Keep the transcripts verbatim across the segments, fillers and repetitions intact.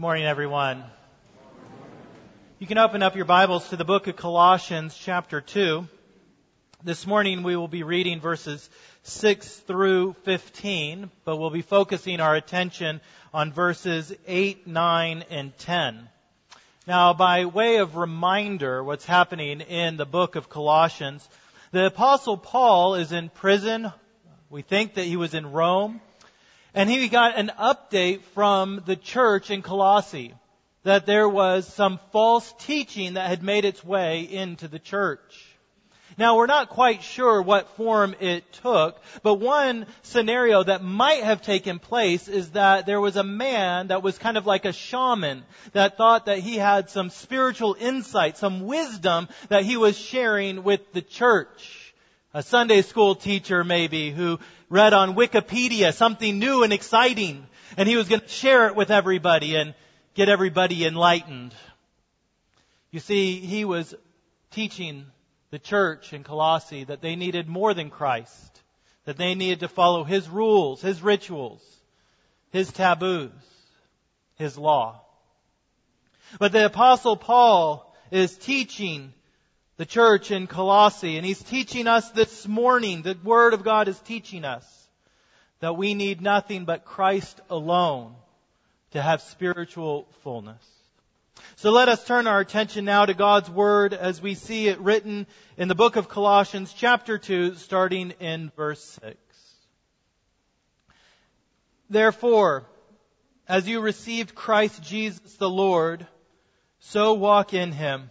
Good morning, everyone. You can open up your Bibles to the book of Colossians, chapter two. This morning we will be reading verses six through fifteen, but we'll be focusing our attention on verses eight, nine, and ten. Now, by way of reminder, what's happening in the book of Colossians, the Apostle Paul is in prison. We think that he was in Rome. And he got an update from the church in Colossae that there was some false teaching that had made its way into the church. Now, we're not quite sure what form it took, but one scenario that might have taken place is that there was a man that was kind of like a shaman that thought that he had some spiritual insight, some wisdom that he was sharing with the church. A Sunday school teacher, maybe, who read on Wikipedia something new and exciting, and he was going to share it with everybody and get everybody enlightened. You see, he was teaching the church in Colossae that they needed more than Christ, that they needed to follow his rules, his rituals, his taboos, his law. But the Apostle Paul is teaching the church in Colossae, and he's teaching us this morning, the Word of God is teaching us that we need nothing but Christ alone to have spiritual fullness. So let us turn our attention now to God's Word as we see it written in the book of Colossians chapter two, starting in verse six. Therefore, as you received Christ Jesus the Lord, so walk in Him,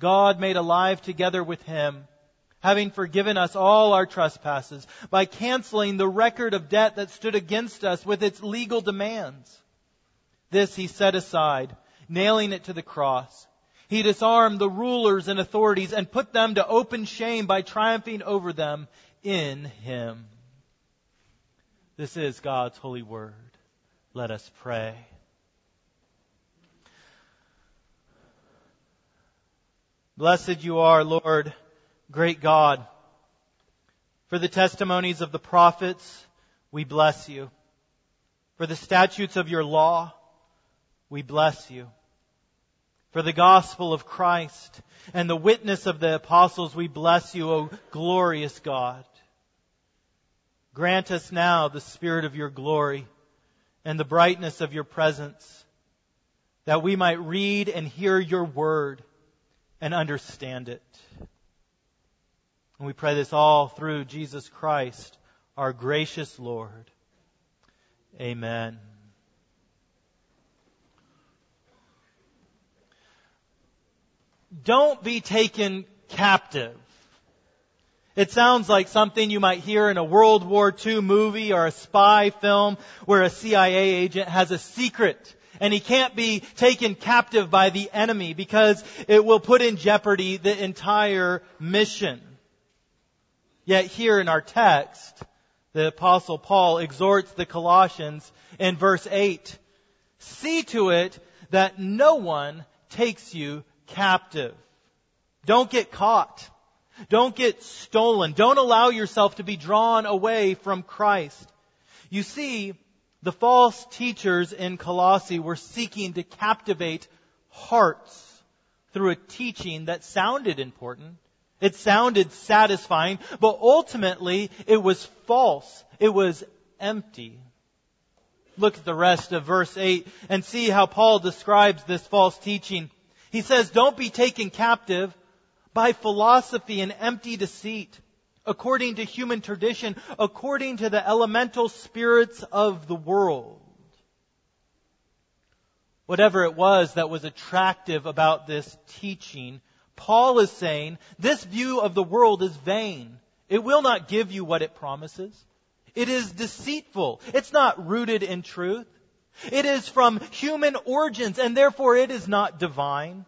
God made alive together with Him, having forgiven us all our trespasses, by canceling the record of debt that stood against us with its legal demands. This He set aside, nailing it to the cross. He disarmed the rulers and authorities and put them to open shame by triumphing over them in Him. This is God's holy word. Let us pray. Blessed you are, Lord, great God. For the testimonies of the prophets, we bless you. For the statutes of your law, we bless you. For the gospel of Christ and the witness of the apostles, we bless you, O glorious God. Grant us now the spirit of your glory and the brightness of your presence, that we might read and hear your word and understand it. And we pray this all through Jesus Christ, our gracious Lord. Amen. Don't be taken captive. It sounds like something you might hear in a World War Two movie or a spy film where a C I A agent has a secret, and he can't be taken captive by the enemy because it will put in jeopardy the entire mission. Yet here in our text, the Apostle Paul exhorts the Colossians in verse eight, see to it that no one takes you captive. Don't get caught. Don't get stolen. Don't allow yourself to be drawn away from Christ. You see, the false teachers in Colossae were seeking to captivate hearts through a teaching that sounded important. It sounded satisfying, but ultimately it was false. It was empty. Look at the rest of verse eight and see how Paul describes this false teaching. He says, don't be taken captive by philosophy and empty deceit, according to human tradition, according to the elemental spirits of the world. Whatever it was that was attractive about this teaching, Paul is saying this view of the world is vain. It will not give you what it promises. It is deceitful. It's not rooted in truth. It is from human origins, and therefore it is not divine.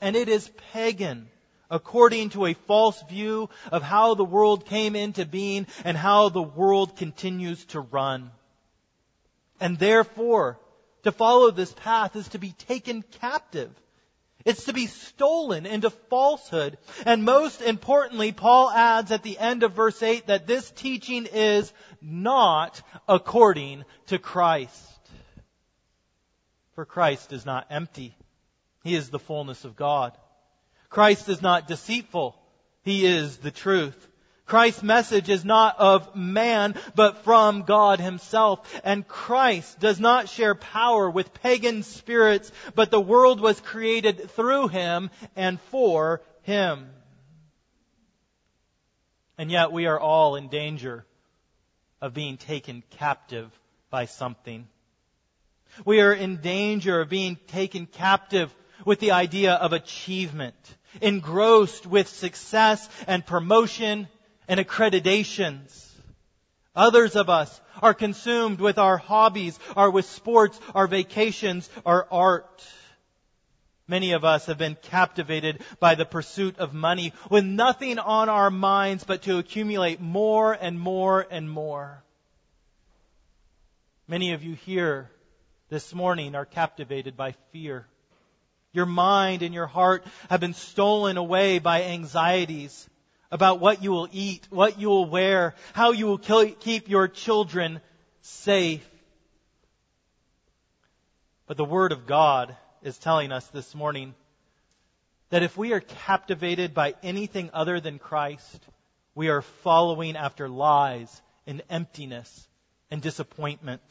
And it is pagan, according to a false view of how the world came into being and how the world continues to run. And therefore, to follow this path is to be taken captive. It's to be stolen into falsehood. And most importantly, Paul adds at the end of verse eight that this teaching is not according to Christ. For Christ is not empty. He is the fullness of God. Christ is not deceitful. He is the truth. Christ's message is not of man, but from God Himself. And Christ does not share power with pagan spirits, but the world was created through Him and for Him. And yet we are all in danger of being taken captive by something. We are in danger of being taken captive with the idea of achievement, engrossed with success and promotion and accreditations. Others of us are consumed with our hobbies, are with sports, our vacations, our art. Many of us have been captivated by the pursuit of money with nothing on our minds but to accumulate more and more and more. Many of you here this morning are captivated by fear. Your mind and your heart have been stolen away by anxieties about what you will eat, what you will wear, how you will keep your children safe. But the Word of God is telling us this morning that if we are captivated by anything other than Christ, we are following after lies and emptiness and disappointment.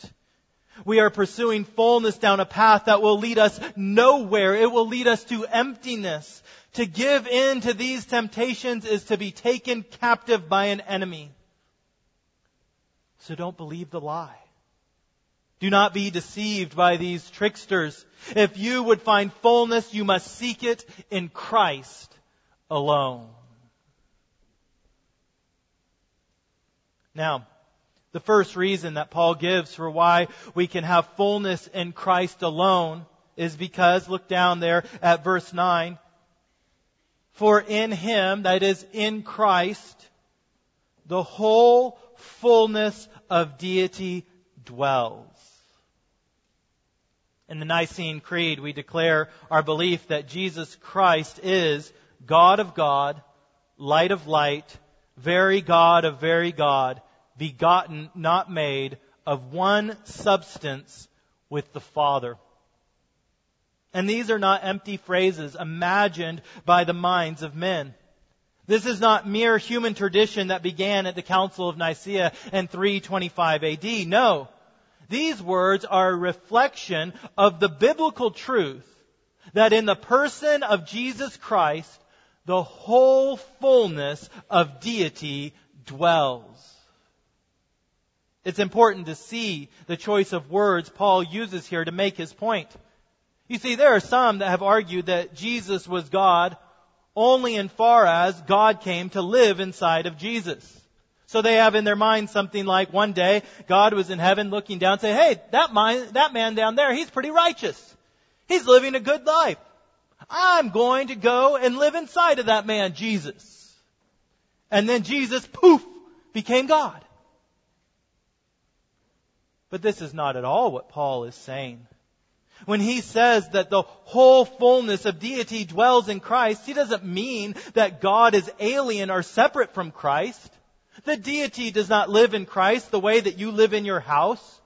We are pursuing fullness down a path that will lead us nowhere. It will lead us to emptiness. To give in to these temptations is to be taken captive by an enemy. So don't believe the lie. Do not be deceived by these tricksters. If you would find fullness, you must seek it in Christ alone. Now, the first reason that Paul gives for why we can have fullness in Christ alone is because, look down there at verse nine, for in Him, that is in Christ, the whole fullness of deity dwells. In the Nicene Creed, we declare our belief that Jesus Christ is God of God, light of light, very God of very God, begotten, not made, of one substance with the Father. And these are not empty phrases imagined by the minds of men. This is not mere human tradition that began at the Council of Nicaea in three twenty-five A D. No, these words are a reflection of the biblical truth that in the person of Jesus Christ, the whole fullness of deity dwells. It's important to see the choice of words Paul uses here to make his point. You see, there are some that have argued that Jesus was God only in far as God came to live inside of Jesus. So they have in their mind something like one day God was in heaven looking down and saying, hey, that man, that man down there, he's pretty righteous. He's living a good life. I'm going to go and live inside of that man, Jesus. And then Jesus, poof, became God. But this is not at all what Paul is saying. When he says that the whole fullness of deity dwells in Christ, he doesn't mean that God is alien or separate from Christ. The deity does not live in Christ the way that you live in your house.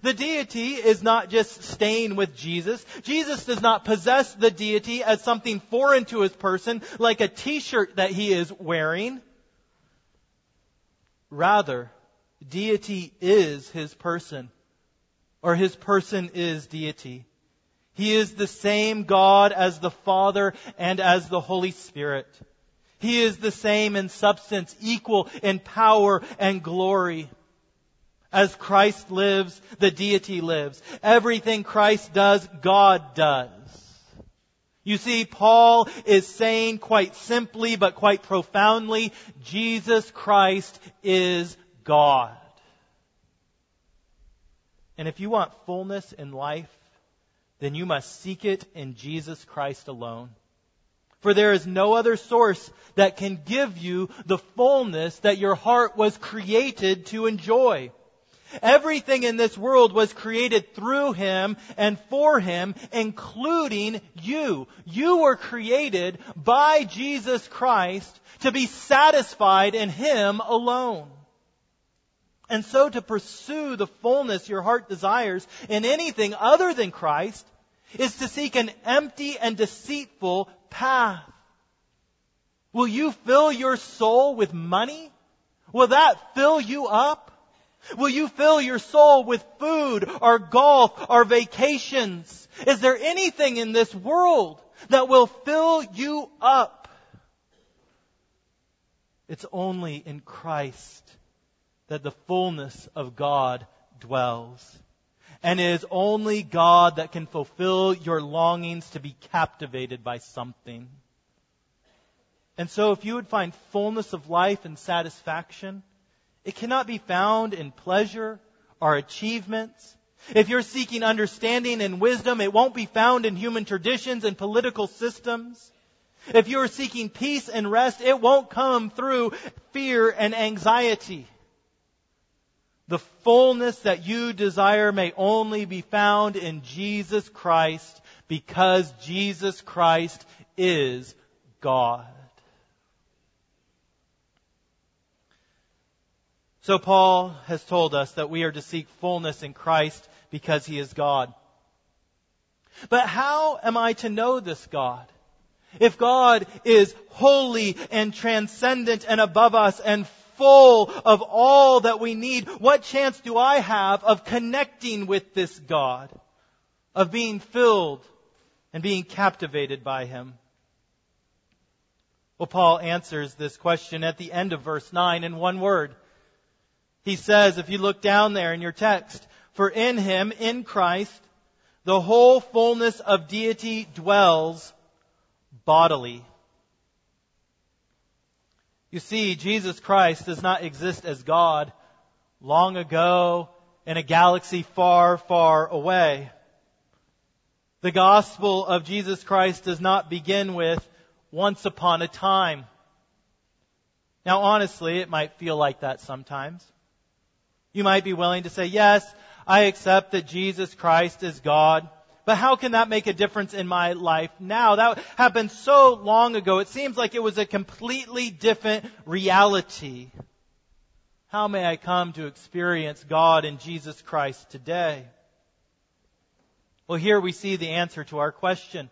The deity is not just staying with Jesus. Jesus does not possess the deity as something foreign to His person, like a t-shirt that He is wearing. Rather, deity is His person, or His person is deity. He is the same God as the Father and as the Holy Spirit. He is the same in substance, equal in power and glory. As Christ lives, the deity lives. Everything Christ does, God does. You see, Paul is saying quite simply but quite profoundly, Jesus Christ is God. And if you want fullness in life, then you must seek it in Jesus Christ alone. For there is no other source that can give you the fullness that your heart was created to enjoy. Everything in this world was created through Him and for Him, including you. You were created by Jesus Christ to be satisfied in Him alone. And so to pursue the fullness your heart desires in anything other than Christ is to seek an empty and deceitful path. Will you fill your soul with money? Will that fill you up? Will you fill your soul with food or golf or vacations? Is there anything in this world that will fill you up? It's only in Christ that the fullness of God dwells. And it is only God that can fulfill your longings to be captivated by something. And so if you would find fullness of life and satisfaction, it cannot be found in pleasure or achievements. If you're seeking understanding and wisdom, it won't be found in human traditions and political systems. If you're seeking peace and rest, it won't come through fear and anxiety. The fullness that you desire may only be found in Jesus Christ, because Jesus Christ is God. So Paul has told us that we are to seek fullness in Christ because He is God. But how am I to know this God? If God is holy and transcendent and above us and full of all that we need, what chance do I have of connecting with this God? Of being filled and being captivated by Him? Well, Paul answers this question at the end of verse nine in one word. He says, if you look down there in your text, for in Him, in Christ, the whole fullness of deity dwells bodily. You see, Jesus Christ does not exist as God long ago in a galaxy far, far away. The gospel of Jesus Christ does not begin with once upon a time. Now, honestly, it might feel like that sometimes. You might be willing to say, yes, I accept that Jesus Christ is God, but how can that make a difference in my life now? That happened so long ago. It seems like it was a completely different reality. How may I come to experience God in Jesus Christ today? Well, here we see the answer to our question.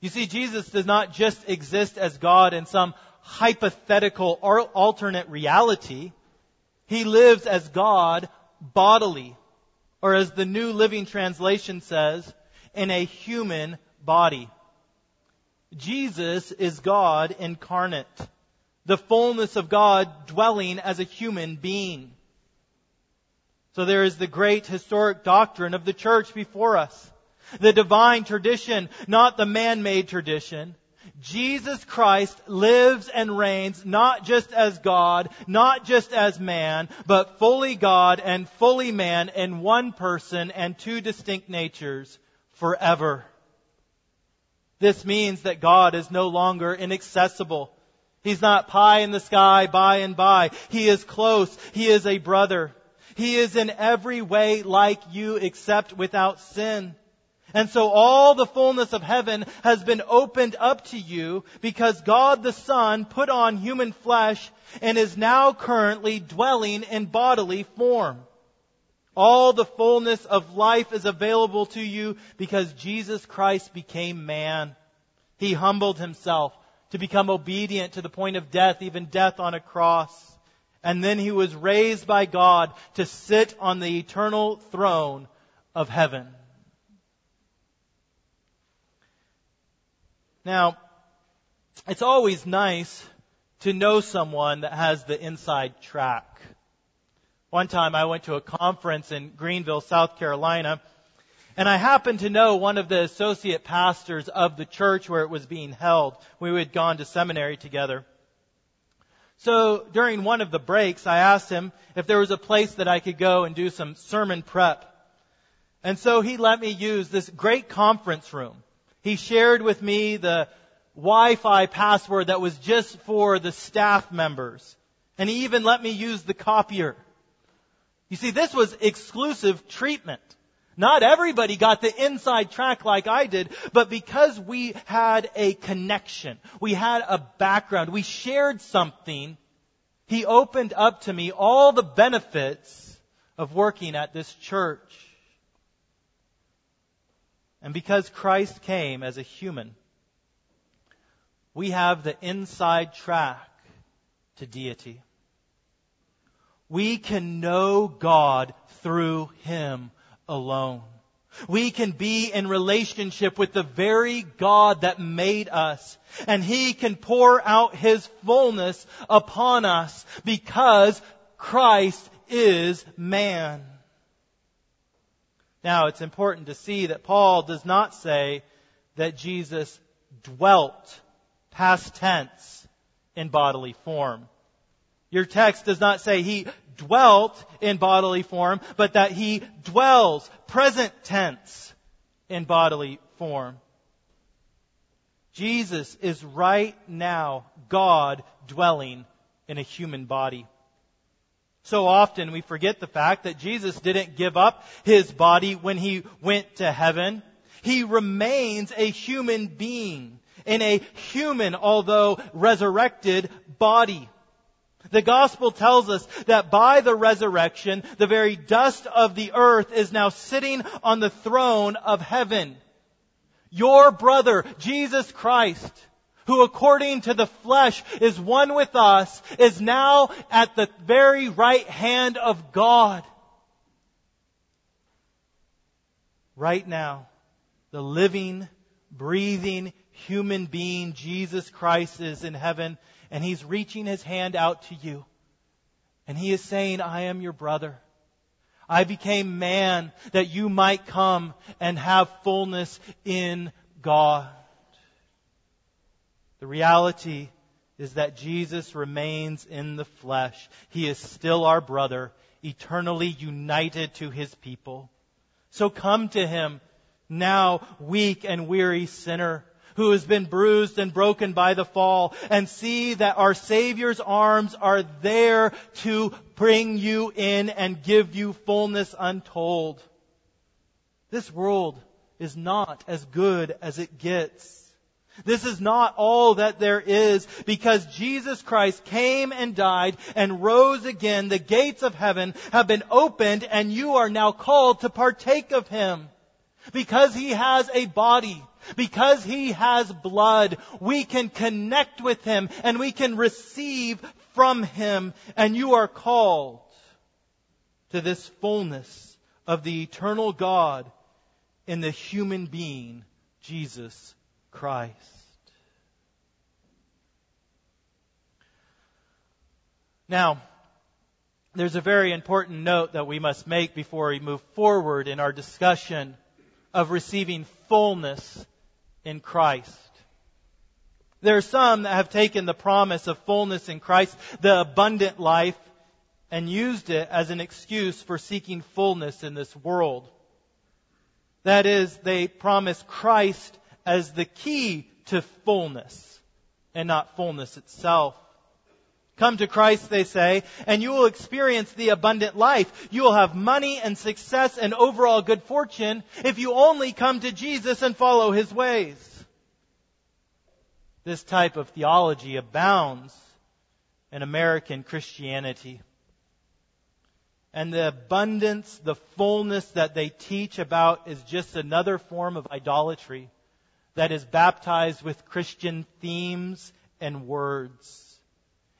You see, Jesus does not just exist as God in some hypothetical or alternate reality. He lives as God bodily, or as the New Living Translation says, in a human body. Jesus is God incarnate, the fullness of God dwelling as a human being. So there is the great historic doctrine of the church before us, the divine tradition, not the man-made tradition. Jesus Christ lives and reigns not just as God, not just as man, but fully God and fully man in one person and two distinct natures forever. This means that God is no longer inaccessible. He's not pie in the sky by and by. He is close. He is a brother. He is in every way like you except without sin. And so all the fullness of heaven has been opened up to you because God the Son put on human flesh and is now currently dwelling in bodily form. All the fullness of life is available to you because Jesus Christ became man. He humbled Himself to become obedient to the point of death, even death on a cross. And then He was raised by God to sit on the eternal throne of heaven. Now, it's always nice to know someone that has the inside track. One time I went to a conference in Greenville, South Carolina, and I happened to know one of the associate pastors of the church where it was being held. We had gone to seminary together. So during one of the breaks, I asked him if there was a place that I could go and do some sermon prep. And so he let me use this great conference room. He shared with me the Wi-Fi password that was just for the staff members. And he even let me use the copier. You see, this was exclusive treatment. Not everybody got the inside track like I did, but because we had a connection, we had a background, we shared something, he opened up to me all the benefits of working at this church. And because Christ came as a human, we have the inside track to deity. We can know God through Him alone. We can be in relationship with the very God that made us, and He can pour out His fullness upon us because Christ is man. Now, it's important to see that Paul does not say that Jesus dwelt, past tense, in bodily form. Your text does not say He dwelt in bodily form, but that He dwells, present tense, in bodily form. Jesus is right now God dwelling in a human body. So often we forget the fact that Jesus didn't give up His body when He went to heaven. He remains a human being in a human, although resurrected, body. The gospel tells us that by the resurrection, the very dust of the earth is now sitting on the throne of heaven. Your brother, Jesus Christ, who according to the flesh is one with us, is now at the very right hand of God. Right now, the living, breathing human being, Jesus Christ, is in heaven. And He's reaching His hand out to you. And He is saying, I am your brother. I became man that you might come and have fullness in God. The reality is that Jesus remains in the flesh. He is still our brother, eternally united to His people. So come to Him, now weak and weary sinner, who has been bruised and broken by the fall, and see that our Savior's arms are there to bring you in and give you fullness untold. This world is not as good as it gets. This is not all that there is, because Jesus Christ came and died and rose again. The gates of heaven have been opened, and you are now called to partake of Him. Because He has a body, because He has blood, we can connect with Him and we can receive from Him. And you are called to this fullness of the eternal God in the human being, Jesus Christ. Now, there's a very important note that we must make before we move forward in our discussion of receiving fullness in Christ. There are some that have taken the promise of fullness in Christ, the abundant life, and used it as an excuse for seeking fullness in this world. That is, they promise Christ as the key to fullness, and not fullness itself. Come to Christ, they say, and you will experience the abundant life. You will have money and success and overall good fortune if you only come to Jesus and follow His ways. This type of theology abounds in American Christianity. And the abundance, the fullness that they teach about is just another form of idolatry that is baptized with Christian themes and words.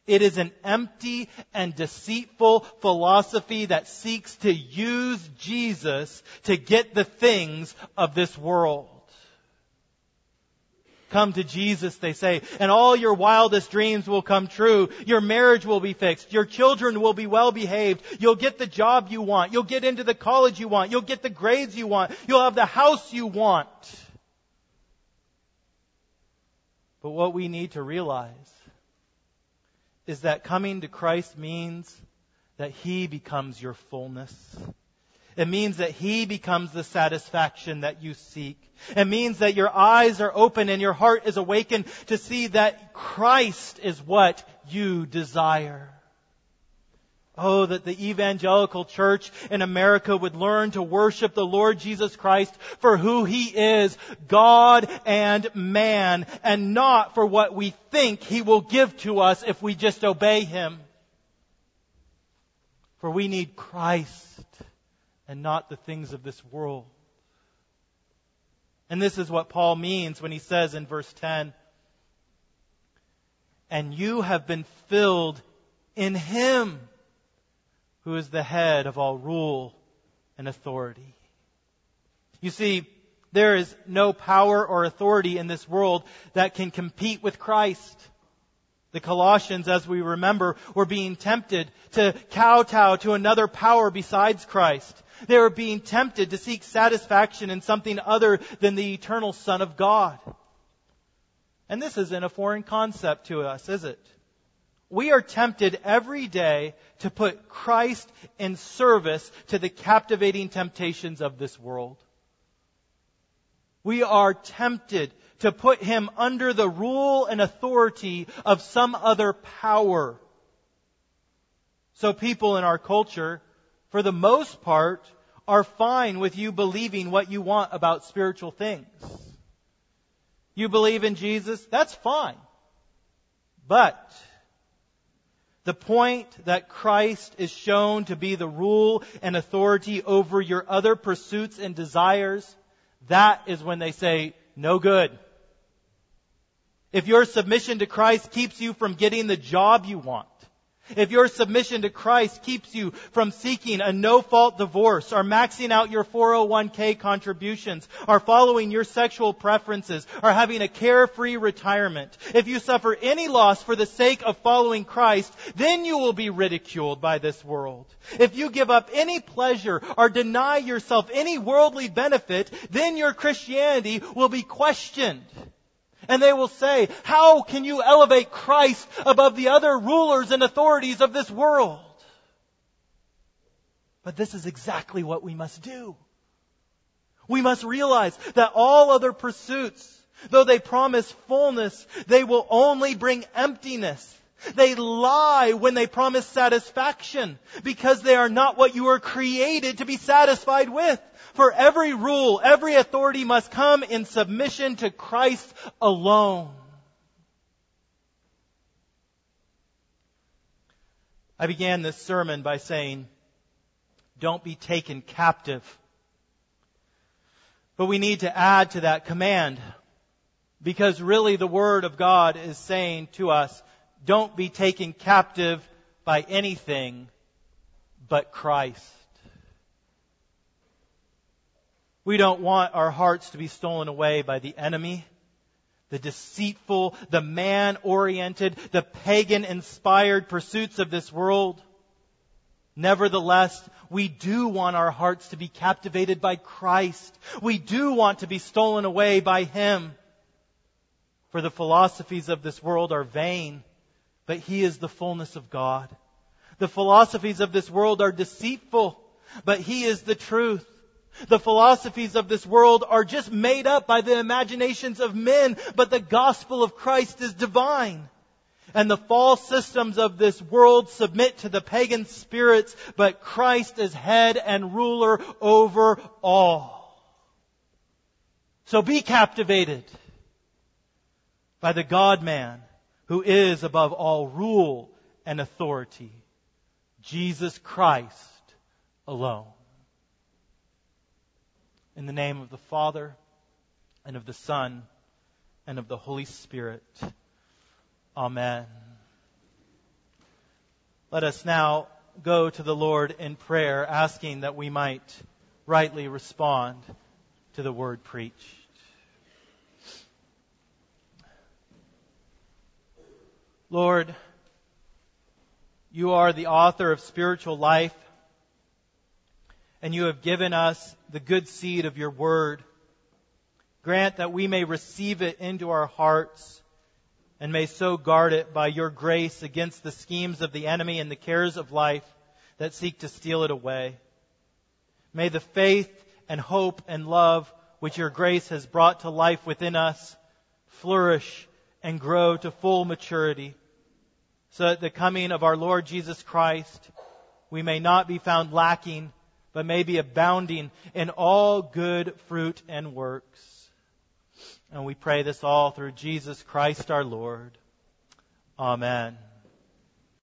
It is an empty and deceitful philosophy that seeks to use Jesus to get the things of this world. Come to Jesus, they say, and all your wildest dreams will come true. Your marriage will be fixed. Your children will be well behaved. You'll get the job you want. You'll get into the college you want. You'll get the grades you want. You'll have the house you want. But what we need to realize is that coming to Christ means that He becomes your fullness. It means that He becomes the satisfaction that you seek. It means that your eyes are open and your heart is awakened to see that Christ is what you desire. Oh, that the evangelical church in America would learn to worship the Lord Jesus Christ for who He is, God and man, and not for what we think He will give to us if we just obey Him. For we need Christ and not the things of this world. And this is what Paul means when he says in verse ten, and you have been filled in Him who is the head of all rule and authority. You see, there is no power or authority in this world that can compete with Christ. The Colossians, as we remember, were being tempted to kowtow to another power besides Christ. They were being tempted to seek satisfaction in something other than the eternal Son of God. And this isn't a foreign concept to us, is it? We are tempted every day to put Christ in service to the captivating temptations of this world. We are tempted to put Him under the rule and authority of some other power. So people in our culture, for the most part, are fine with you believing what you want about spiritual things. You believe in Jesus, that's fine. But the point that Christ is shown to be the rule and authority over your other pursuits and desires, that is when they say, no good. If your submission to Christ keeps you from getting the job you want, if your submission to Christ keeps you from seeking a no-fault divorce or maxing out your four oh one k contributions or following your sexual preferences or having a carefree retirement, if you suffer any loss for the sake of following Christ, then you will be ridiculed by this world. If you give up any pleasure or deny yourself any worldly benefit, then your Christianity will be questioned. And they will say, how can you elevate Christ above the other rulers and authorities of this world? But this is exactly what we must do. We must realize that all other pursuits, though they promise fullness, they will only bring emptiness. They lie when they promise satisfaction, because they are not what you were created to be satisfied with. For every rule, every authority must come in submission to Christ alone. I began this sermon by saying, don't be taken captive. But we need to add to that command, because really the Word of God is saying to us, don't be taken captive by anything but Christ. We don't want our hearts to be stolen away by the enemy, the deceitful, the man-oriented, the pagan-inspired pursuits of this world. Nevertheless, we do want our hearts to be captivated by Christ. We do want to be stolen away by Him. For the philosophies of this world are vain, but He is the fullness of God. The philosophies of this world are deceitful, but He is the truth. The philosophies of this world are just made up by the imaginations of men, but the gospel of Christ is divine. And the false systems of this world submit to the pagan spirits, but Christ is head and ruler over all. So be captivated by the God-man who is above all rule and authority, Jesus Christ alone. In the name of the Father, and of the Son, and of the Holy Spirit. Amen. Let us now go to the Lord in prayer, asking that we might rightly respond to the word preached. Lord, you are the author of spiritual life, and you have given us the good seed of your word. Grant that we may receive it into our hearts and may so guard it by your grace against the schemes of the enemy and the cares of life that seek to steal it away. May the faith and hope and love which your grace has brought to life within us flourish and grow to full maturity, so that at the coming of our Lord Jesus Christ, we may not be found lacking, but may be abounding in all good fruit and works. And we pray this all through Jesus Christ our Lord. Amen.